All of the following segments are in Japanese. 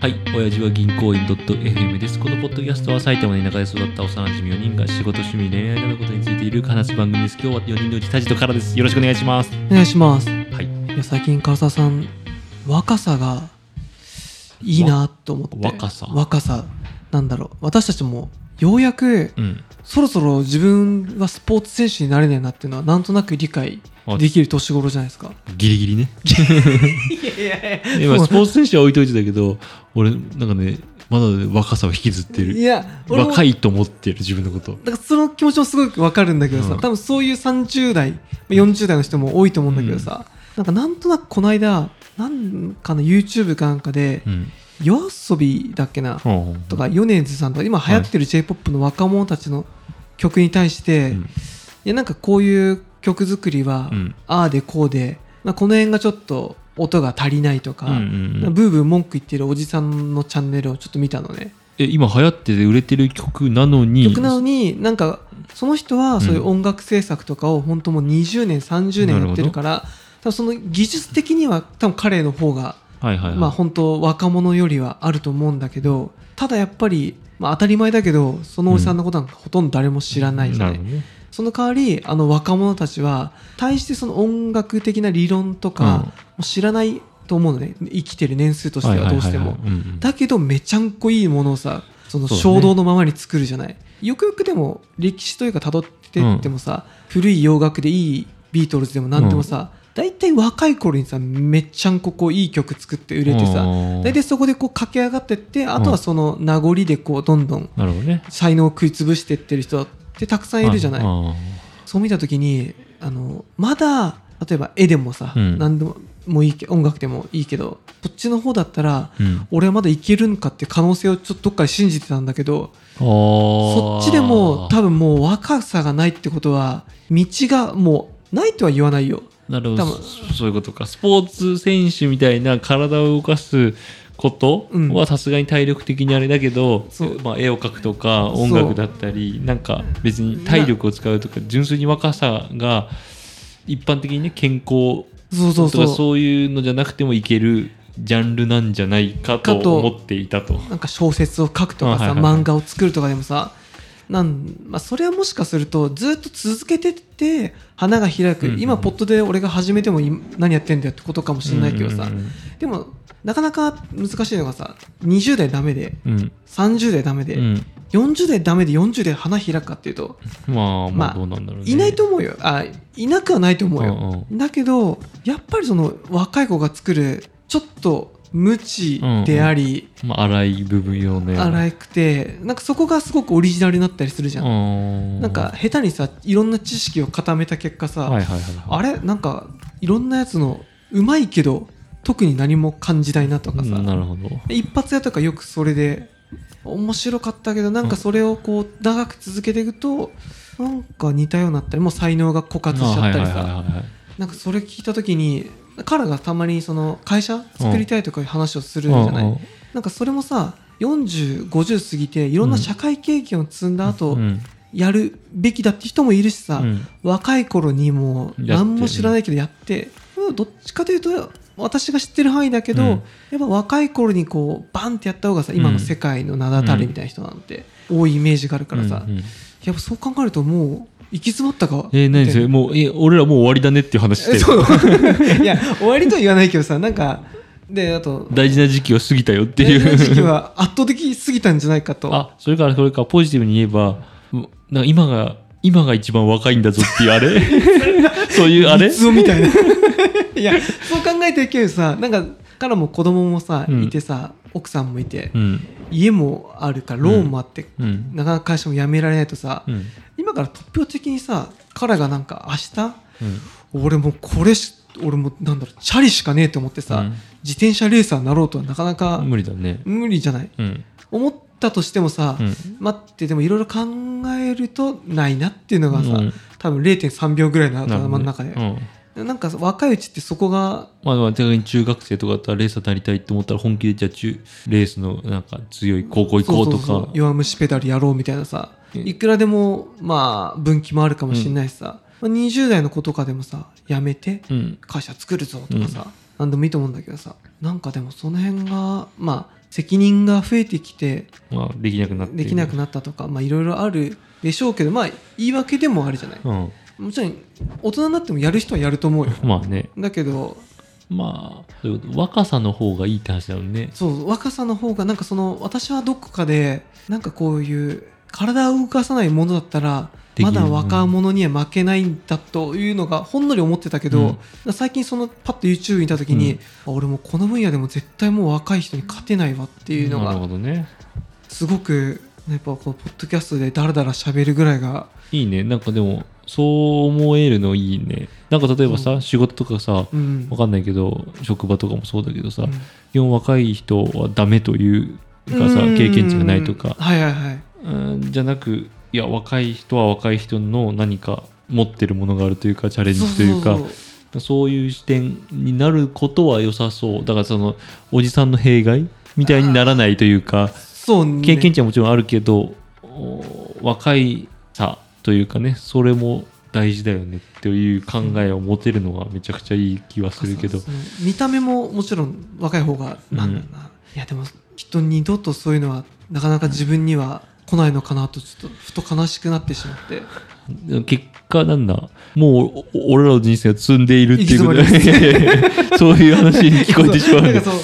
はい、親父は銀行員 .fm です。このポッドキャストは埼玉の田舎で育った幼馴染4人が仕事、趣味、恋愛などのことについている話す番組です。今日は4人のうちタジとカラです。よろしくお願いします。お願いします。はい。いや最近唐沢さん、若さがいいなと思って。若さ。なんだろう。私たちもようやく、そろそろ自分はスポーツ選手になれないなっていうのはなんとなく理解できる年頃じゃないですか。ギリギリね。いや今スポーツ選手は置いといてだけど、俺なんかねまだ若さを引きずってる。いや若いと思ってる自分のこと。だからその気持ちもすごくわかるんだけどさ、多分そういう30代、40代の人も多いと思うんだけどさ、なんとなくこの間なんかの YouTube かなんかで。YOASOBI だっけなとか米津さんとか今流行ってる J-POP の若者たちの曲に対して、いやなんかこういう曲作りはああでこうで、この辺がちょっと音が足りないとか、ブーブー文句言ってるおじさんのチャンネルをちょっと見たのね。今流行ってて売れてる曲なのになんかその人はそういう音楽制作とかを本当もう20年30年やってるから、多分その技術的には多分彼の方が本当若者よりはあると思うんだけど、ただやっぱり、当たり前だけどそのおじさんのことなんかほとんど誰も知らないじゃない、その代わりあの若者たちは対してその音楽的な理論とかも知らないと思うのね、生きてる年数としてはどうしても、だけどめちゃんこいいものをさ、その衝動のままに作るじゃない、よくよくでも歴史というか辿ってってもさ、古い洋楽でいいビートルズでもなんでもさ、大体若い頃にさめっちゃんこういい曲作って売れてさ、大体そこでこう駆け上がってって、あとはその名残でこうどんどん才能を食い潰してってる人ってたくさんいるじゃない、そう見た時にまだ例えば絵でもさ、何でもいいけど音楽でもいいけど、こっちの方だったら、俺はまだいけるんかって可能性をちょっとどっかで信じてたんだけど、そっちでも多分もう若さがないってことは道がもうないとは言わないよ。なるほど、そういうことか。スポーツ選手みたいな体を動かすことはさすがに体力的にあれだけど、絵を描くとか音楽だったりなんか別に体力を使うとか、純粋に若さが一般的にね健康とかそういうのじゃなくてもいけるジャンルなんじゃないかと思っていたと。なんか小説を書くとかさ、漫画を作るとかでもさ、それはもしかするとずっと続けてって花が開く、今ポッドで俺が始めても何やってんだよってことかもしれないけどさ、でもなかなか難しいのがさ、20代ダメで、30代ダメで、40代ダメで40代花開くかっていうと、まあどうなんだろうね、いないと思うよ。いなくはないと思うよ。だけどやっぱりその若い子が作るちょっと無知であり、粗い部分よね、粗くてなんかそこがすごくオリジナルになったりするじゃん。なんか下手にさいろんな知識を固めた結果さ、あれなんかいろんなやつのうまいけど特に何も感じないなとかさ、なるほど、一発屋とかよくそれで面白かったけど、なんかそれをこう長く続けていくとなんか似たようになったり、もう才能が枯渇しちゃったりさ、なんかそれ聞いた時にカラがたまにその会社作りたいとかいう話をするじゃない、なんかそれもさ40、50過ぎていろんな社会経験を積んだ後、やるべきだって人もいるしさ、若い頃にもう何も知らないけどやって、どっちかというと私が知ってる範囲だけど、やっぱ若い頃にこうバンってやった方がさ、今の世界の名だたるみたいな人なんて多いイメージがあるからさ、やっぱそう考えるともう行き詰まったか。何ですよ、もう俺らもう終わりだねっていう話してる。いや終わりとは言わないけどさ、なんかであと大事な時期は過ぎたよっていう。大事な時期は圧倒的に過ぎたんじゃないかと。それからそれかポジティブに言えば、なんか今が一番若いんだぞっていうあれ。そういうあれ。いつみたいな。いやそう考えてるけどさ、なんかからも子供もさいてさ、奥さんもいて、家もあるからローンもあって、なかなか会社も辞められないとさ。今から突拍的にさ、彼がなんか明日、俺もなんだろう、チャリしかねえと思ってさ、自転車レーサーになろうとはなかなか無理だね。無理じゃない、思ったとしてもさ、待ってでもいろいろ考えるとないなっていうのがさ、多分 0.3 秒ぐらいの頭の中で、なんか若いうちってそこが中学生とかだったらレーサーになりたいと思ったら本気でじゃあレースのなんか強い高校行こうとか、弱虫ペダルやろうみたいなさ、いくらでも分岐もあるかもしれないしさ、20代の子とかでもさ辞めて会社作るぞとかさ、何でもいいと思うんだけどさ、なんかでもその辺が責任が増えてきて、まあ、できなくなったとか、まあ、いろいろあるでしょうけど、まあ、言い訳でもあるじゃない、うん、もちろん大人になってもやる人はやると思うよ、まあね、だけど、まあ、若さの方がいいって話だよね。そう若さの方がなんかその私はどこかでなんかこういう体を動かさないものだったらまだ若者には負けないんだというのがほんのり思ってたけど、うん、最近そのパッと YouTube にいた時に、うん、俺もこの分野でも絶対もう若い人に勝てないわっていうのが、なるほどね、すごくやっぱこうポッドキャストでダラダラ喋るぐらいがいいね。なんかでもそう思えるのいいね。なんか例えばさ、仕事とかさ、うん、わかんないけど職場とかもそうだけどさ、うん、基本若い人はダメというかさ、うん、経験値がないとか、はいはいはい、うん、じゃなく、いや若い人は若い人の何か持ってるものがあるというかチャレンジというか、そういう視点になることは良さそうだから、そのおじさんの弊害みたいにならないというか、そう、ね、経験値はもちろんあるけど若いさというかね、それも大事だよねという考えを持てるのがめちゃくちゃいい気はするけど、そうそうそう、見た目ももちろん若い方がなんだろうな、うん、いやでもきっと二度とそういうのはなかなか自分には、うん、来ないのかなとちょっとふと悲しくなってしまって、結果なんだもう俺らの人生は積んでいるっていうことでそういう話に聞こえてしまう。なんかそう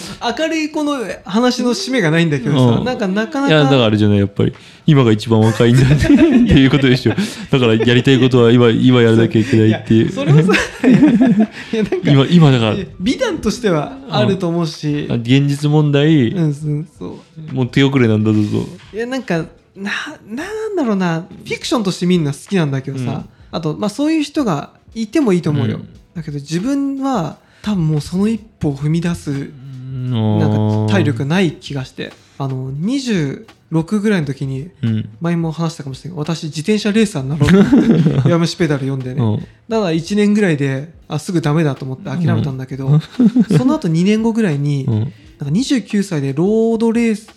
明るいこの話の締めがないんだけどさ、うん、なんかなかなか、いやだからあれじゃない、やっぱり今が一番若いんだっていうことでしょ。だからやりたいことは今やらなきゃいけないっていう。それはさいやなんか今だから美談としてはあると思うし、うん、現実問題、うん、そうもう手遅れなんだぞと。いやなんかなんだろうな、フィクションとしてみんな好きなんだけどさ、うん、あと、まあ、そういう人がいてもいいと思うよ、うん、だけど自分は多分もうその一歩を踏み出すなんか体力ない気がして、あの26ぐらいの時に、うん、前も話したかもしれないけど私自転車レーサーになろうってやめしペダル読んでね、うん、だから1年ぐらいですぐダメだと思って諦めたんだけど、うん、その後2年後ぐらいに、うん、なんか29歳でロードレース、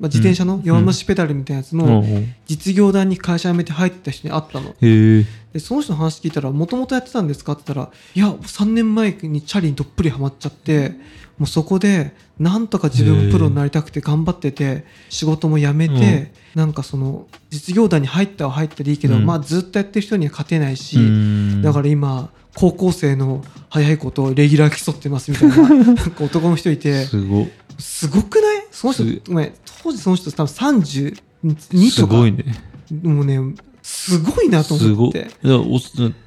まあ、自転車の弱虫ペダルみたいなやつの実業団に会社辞めて入ってた人に会ったの、うん、でその人の話聞いたら、もともとやってたんですかって言ったら、いや3年前にチャリにどっぷりハマっちゃって、もうそこでなんとか自分もプロになりたくて頑張ってて、仕事も辞めて、なんかその実業団に入ったは入ったでいいけど、まあずっとやってる人には勝てないし、だから今高校生の早い子とレギュラー競ってますみたい なんか男の人いてすごくない？その人、当時その人多分32とか、すごいね。もうね、すごいなと思って。いや、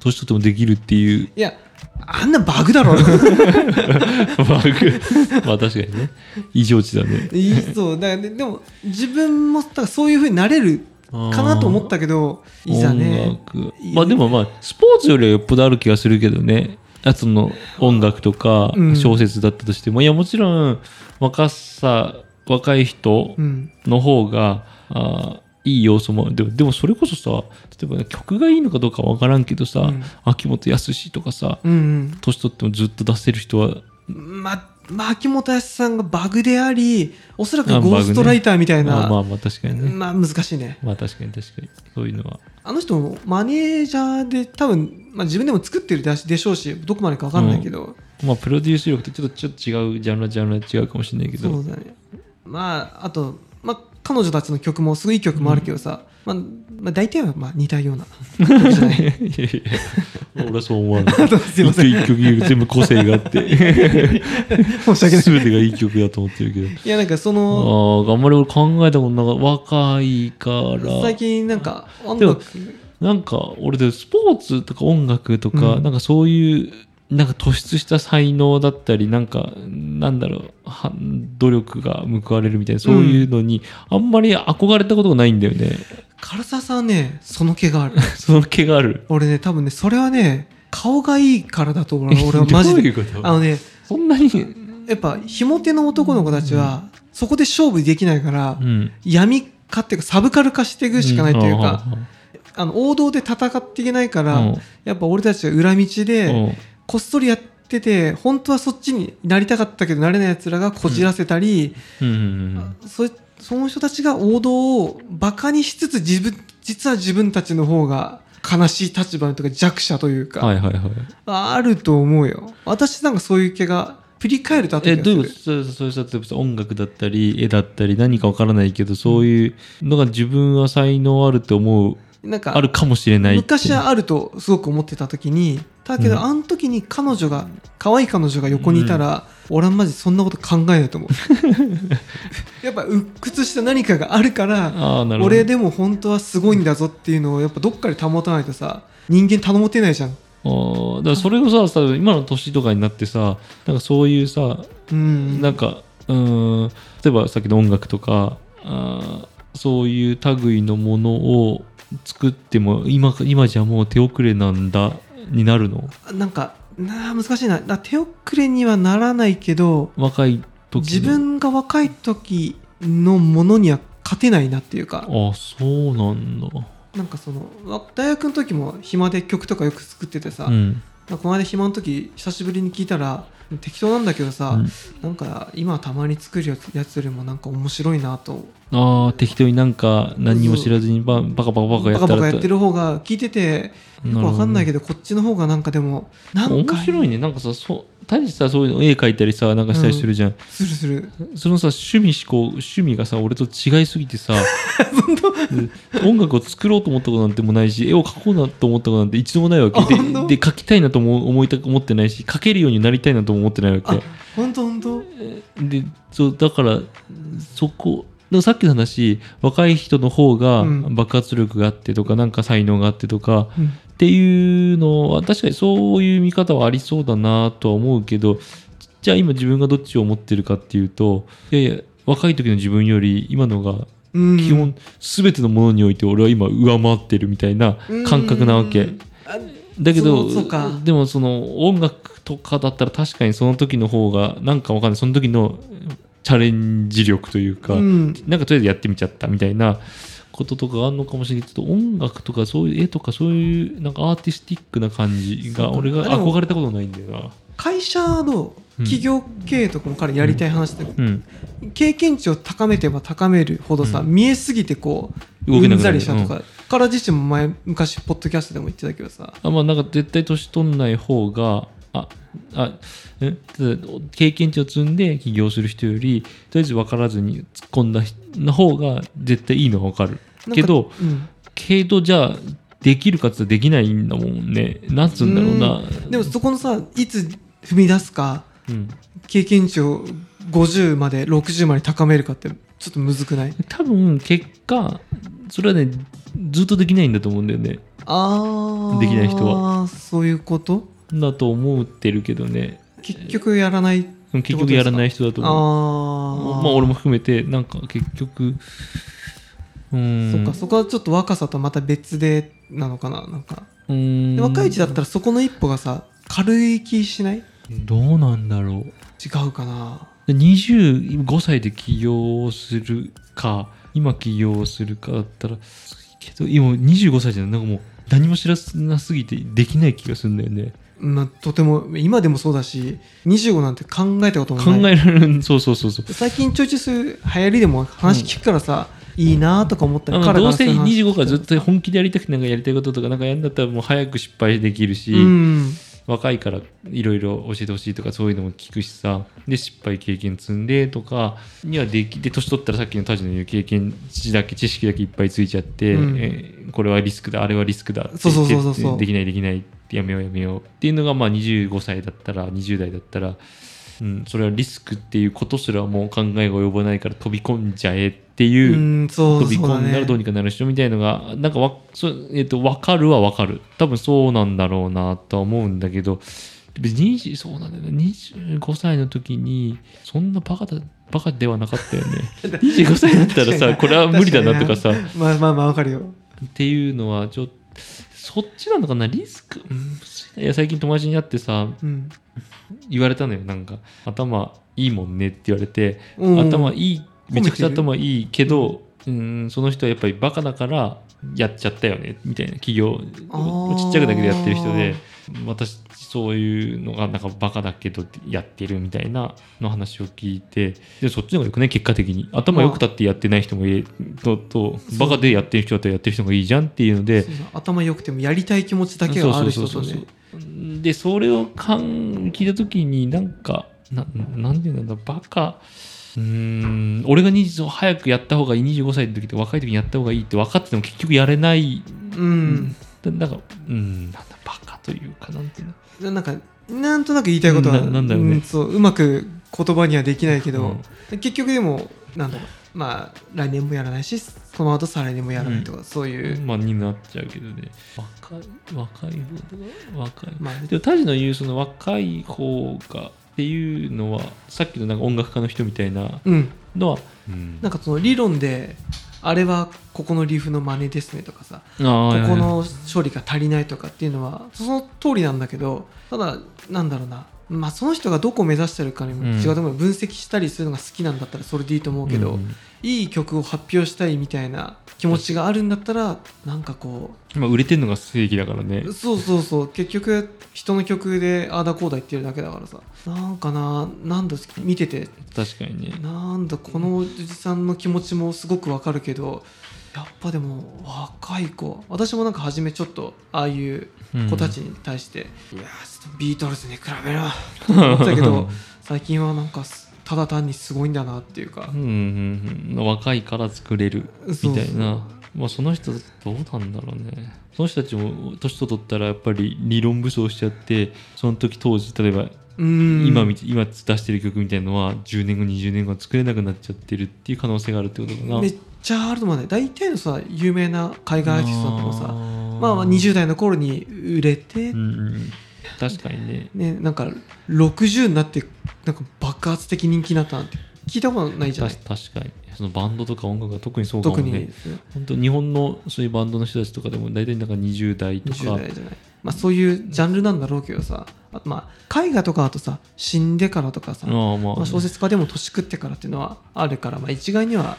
年取ってもできるっていう。いや、あんなバグだろ。バグ。まあ確かにね、異常値だね。そうだからね、でも自分もそういう風になれるかなと思ったけど、いざね。まあでもまあスポーツよりはよっぽどある気がするけどね。あとの音楽とか小説だったとしても、うん、いやもちろん若い人の方が、うん、いい要素もある。でもそれこそさ、例えば曲がいいのかどうかわからんけどさ、うん、秋元康とかさ、うんうん、年取ってもずっと出せる人は、まあ、秋元康さんがバグであり、おそらくゴーストライターみたいな、ね、まあ確かにね、まあ難しいね、まあ確かにそういうのはあの人もマネージャーで多分、まあ、自分でも作ってるでしょうし、どこまでか分かんないけど、うん、まあプロデュース力とちょっと違うジャンル違うかもしれないけど、そうだね。まああと、まあ、彼女たちの曲もすごいいい曲もあるけどさ、うん、まあ大体はまあ似たようなじゃない。俺はそう思わない。一曲全部個性があって申し訳ない、全てがいい曲だと思ってるけど、いやなんかそのあんまり俺考えたことなかった。若いから最近なんか音楽、なんか俺でスポーツとか音楽とか、うん、なんかそういうなんか突出した才能だったり、なんかなんだろう、努力が報われるみたいな、そういうのにあんまり憧れたことがないんだよね、うん、唐沢さんはねその気があるその気がある。俺ね多分ねそれはね顔がいいからだと思う。俺はマジでどういうこと？あのね、そんなにやっぱひも手の男の子たちは、うん、そこで勝負できないから、うん、闇化っていうかサブカル化していくしかないというか、うん、王道で戦っていけないから、うん、やっぱ俺たちは裏道で、うん、こっそりやってて本当はそっちになりたかったけどなれないやつらがこじらせたり、うんうんうん、その人たちが王道をバカにしつつ、実は自分たちの方が悲しい立場とか弱者というか、はいはいはい、あると思うよ。私なんかそういう気が振り返ると後でそういう音楽だったり絵だったり何か分からないけど、そういうのが自分は才能あるって思う、なんかあるかもしれない、昔はあるとすごく思ってた時に、だけど、あの時に彼女が可愛い彼女が横にいたら、俺はマジそんなこと考えないと思うやっぱ鬱屈した何かがあるから、俺でも本当はすごいんだぞっていうのをやっぱどっかで保たないとさ、人間保てないじゃん。あ、だからそれをさ、今の年とかになってさ、なんかそういうさ、なんか例えばさっきの音楽とか、そういう類のものを作っても 今じゃもう手遅れなんだになるの？なんか難しいな。手遅れにはならないけど、若い時、自分が若い時のものには勝てないなっていうか。あ、そうなんだ。なんかその大学の時も暇で曲とかよく作っててさ、なんかこの間暇の時久しぶりに聞いたら適当なんだけどさ、なんか今たまに作るやつよりもなんか面白いなと。あ、適当になんか何も知らずにバカバカやってる方が聞いててよく分かんないけど、こっちの方がなんかでもなんか面白いね。なんかさ、大してさ、そういうの絵描いたりさなんかしたりするじゃん、するする。そのさ、趣味がさ俺と違いすぎてさ音楽を作ろうと思ったことなんてもないし、絵を描こうなと思ったことなんて一度もないわけで、描きたいなとも思ってないし、描けるようになりたいなとも思ってないわけ。あ、本当で、そうだから、そこさっきの話、若い人の方が爆発力があってとか、なんか才能があってとか、っていうのは確かにそういう見方はありそうだなとは思うけど、じゃあ今自分がどっちを持ってるかっていうと、いやいや、若い時の自分より今のが基本全てのものにおいて俺は今上回ってるみたいな感覚なわけだけど、でもその音楽とかだったら確かにその時の方がなんかわかんない、その時のチャレンジ力というか、なんかとりあえずやってみちゃったみたいなこととかあるのかもしれないけど、音楽とかそういう絵とかそういうなんかアーティスティックな感じが俺が憧れたことないんだよな。会社の企業経営とかも彼やりたい話だけど、経験値を高めてば高めるほどさ、見えすぎてこううんざりしたとか、彼自身も昔ポッドキャストでも言ってたけどさ、なんか絶対年取んない方が経験値を積んで起業する人より、とりあえず分からずに突っ込んだ方が絶対いいのが分かるけど、じゃあできるかつできないんだもんね。なんつうんだろうな。でもそこのさ、いつ踏み出すか、経験値を50まで60まで高めるかってちょっとむずくない？多分結果それはね、ずっとできないんだと思うんだよね。できない人はそういうことだと思ってるけどね。結局やらない人だと思う。俺も含めてなんか結局、そこはちょっと若さとまた別でなのかな。なんかで若いうちだったらそこの一歩がさ軽い気しない？どうなんだろう。違うかな。25歳で起業するか、今起業するかだったらけど、今25歳じゃない、なんかもう何も知らなすぎてできない気がするんだよね。とても今でもそうだし、25なんて考えたこともない。考えられる。そう最近ちょいちょいそういう流行りでも話聞くからさ、いいなとか思ったり、どうせ25からずっと本気でやりたくて、なんかやりたいこととかなんかやるんだったらもう早く失敗できるし、若いからいろいろ教えてほしいとかそういうのも聞くしさ、で失敗経験積んでとかにはできて、年取ったらさっきのタジの言う経験値だけ知識だけいっぱいついちゃって、これはリスクだあれはリスクだって言ってできないってやめようっていうのが、25歳だったら20代だったら、それはリスクっていうことすらもう考えが及ばないから飛び込んじゃえっていう、飛び込んだらどうにかなる人みたいのがなんか分かるは分かる。多分そうなんだろうなとは思うんだけど、そうなんだよね、25歳の時にそんなバカではなかったよね25歳だったらさこれは無理だなとかさ、まあ分かるよっていうのはちょっとそっちなのかな、リスク。いや最近友達に会ってさ、言われたのよ、なんか頭いいもんねって言われて、頭いい、めちゃくちゃ頭いいけど、その人はやっぱりバカだからやっちゃったよねみたいな、企業ちっちゃくだけでやってる人で、私そういうのがなんかバカだけどやってるみたいなの話を聞いて、でそっちの方がよくね、結果的に頭良くたってやってない人もいると、バカでやってる人だったらやってる人がいいじゃんっていうので、頭良くてもやりたい気持ちだけがある人とね。でそれを聞いた時になんかなんていうんだろう、バカ、俺が20を早くやった方がいい、25歳の時って若い時にやった方がいいって分かってても結局やれない、うん、なんか、なんだバカというか、なんていうの、なんとなく言いたいことはなんだろうね、うまく言葉にはできないけど、結局でもなんだろう、まあ来年もやらないしこの後再来年もやらないとか、そういうまあになっちゃうけどね、若い方が、まあね、でもタジの言うその若い方がっていうのはさっきのなんか音楽家の人みたいなのは、なんかその理論であれはここのリーフの真似ですねとかさ、ここの処理が足りないとかっていうのはその通りなんだけど、ただなんだろうな、まあその人がどこを目指してるかにも違うと思う。分析したりするのが好きなんだったらそれでいいと思うけど、いい曲を発表したいみたいな気持ちがあるんだったら、なんかこう今売れてるのが正義だからね。そうそうそう、結局人の曲でああだこうだ言ってるだけだからさ、なんかな、なんだ見てて確かにね、なんだこのおじさんの気持ちもすごくわかるけど、やっぱでも若い子、私もなんか初めちょっとああいう子たちに対して、いやちょっとビートルズに比べろと思ったけど最近はなんかただ単にすごいんだなっていうか、若いから作れるみたいな。そうそう、まあ、その人どうなんだろうね。その人たちも年と取ったらやっぱり理論武装しちゃって、その時当時例えば今出してる曲みたいなのは10年後20年後作れなくなっちゃってるっていう可能性があるってことかな。めっちゃあると思うんだよ。大体のさ有名な海外アーティストだったのさ、まあ20代の頃に売れて、確かに ね、なんか60になってなんか爆発的人気になったなんて聞いたことないじゃない。確かにそのバンドとか音楽は特にそうかもね。特に本当日本のそういうバンドの人たちとかでも大体なんか20代とか20代じゃない、まあ、そういうジャンルなんだろうけどさ、まあ、絵画とかあとさ死んでからとかさ、まあ、小説家でも年食ってからっていうのはあるから、まあ、一概には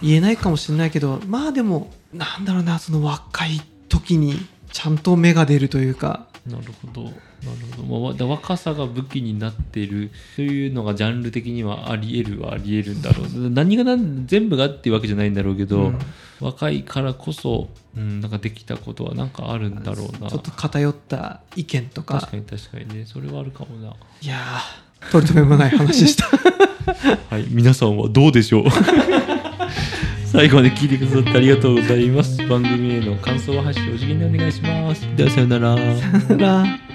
言えないかもしれないけど、まあでもなんだろうな、その若い時にちゃんと芽が出るというか。なるほど、なるほど、まあ、若さが武器になってるというのがジャンル的にはあり得るはあり得るんだろう。何が全部がっていうわけじゃないんだろうけど、若いからこそ、なんかできたことはなんかあるんだろうな。ちょっと偏った意見とか。確かに確かにね、それはあるかもな。いやー、取り留めもない話でしたはい、皆さんはどうでしょう最後まで聞いてくださってありがとうございます。番組への感想はハッシュおじぎんでお願いします。ではさよなら。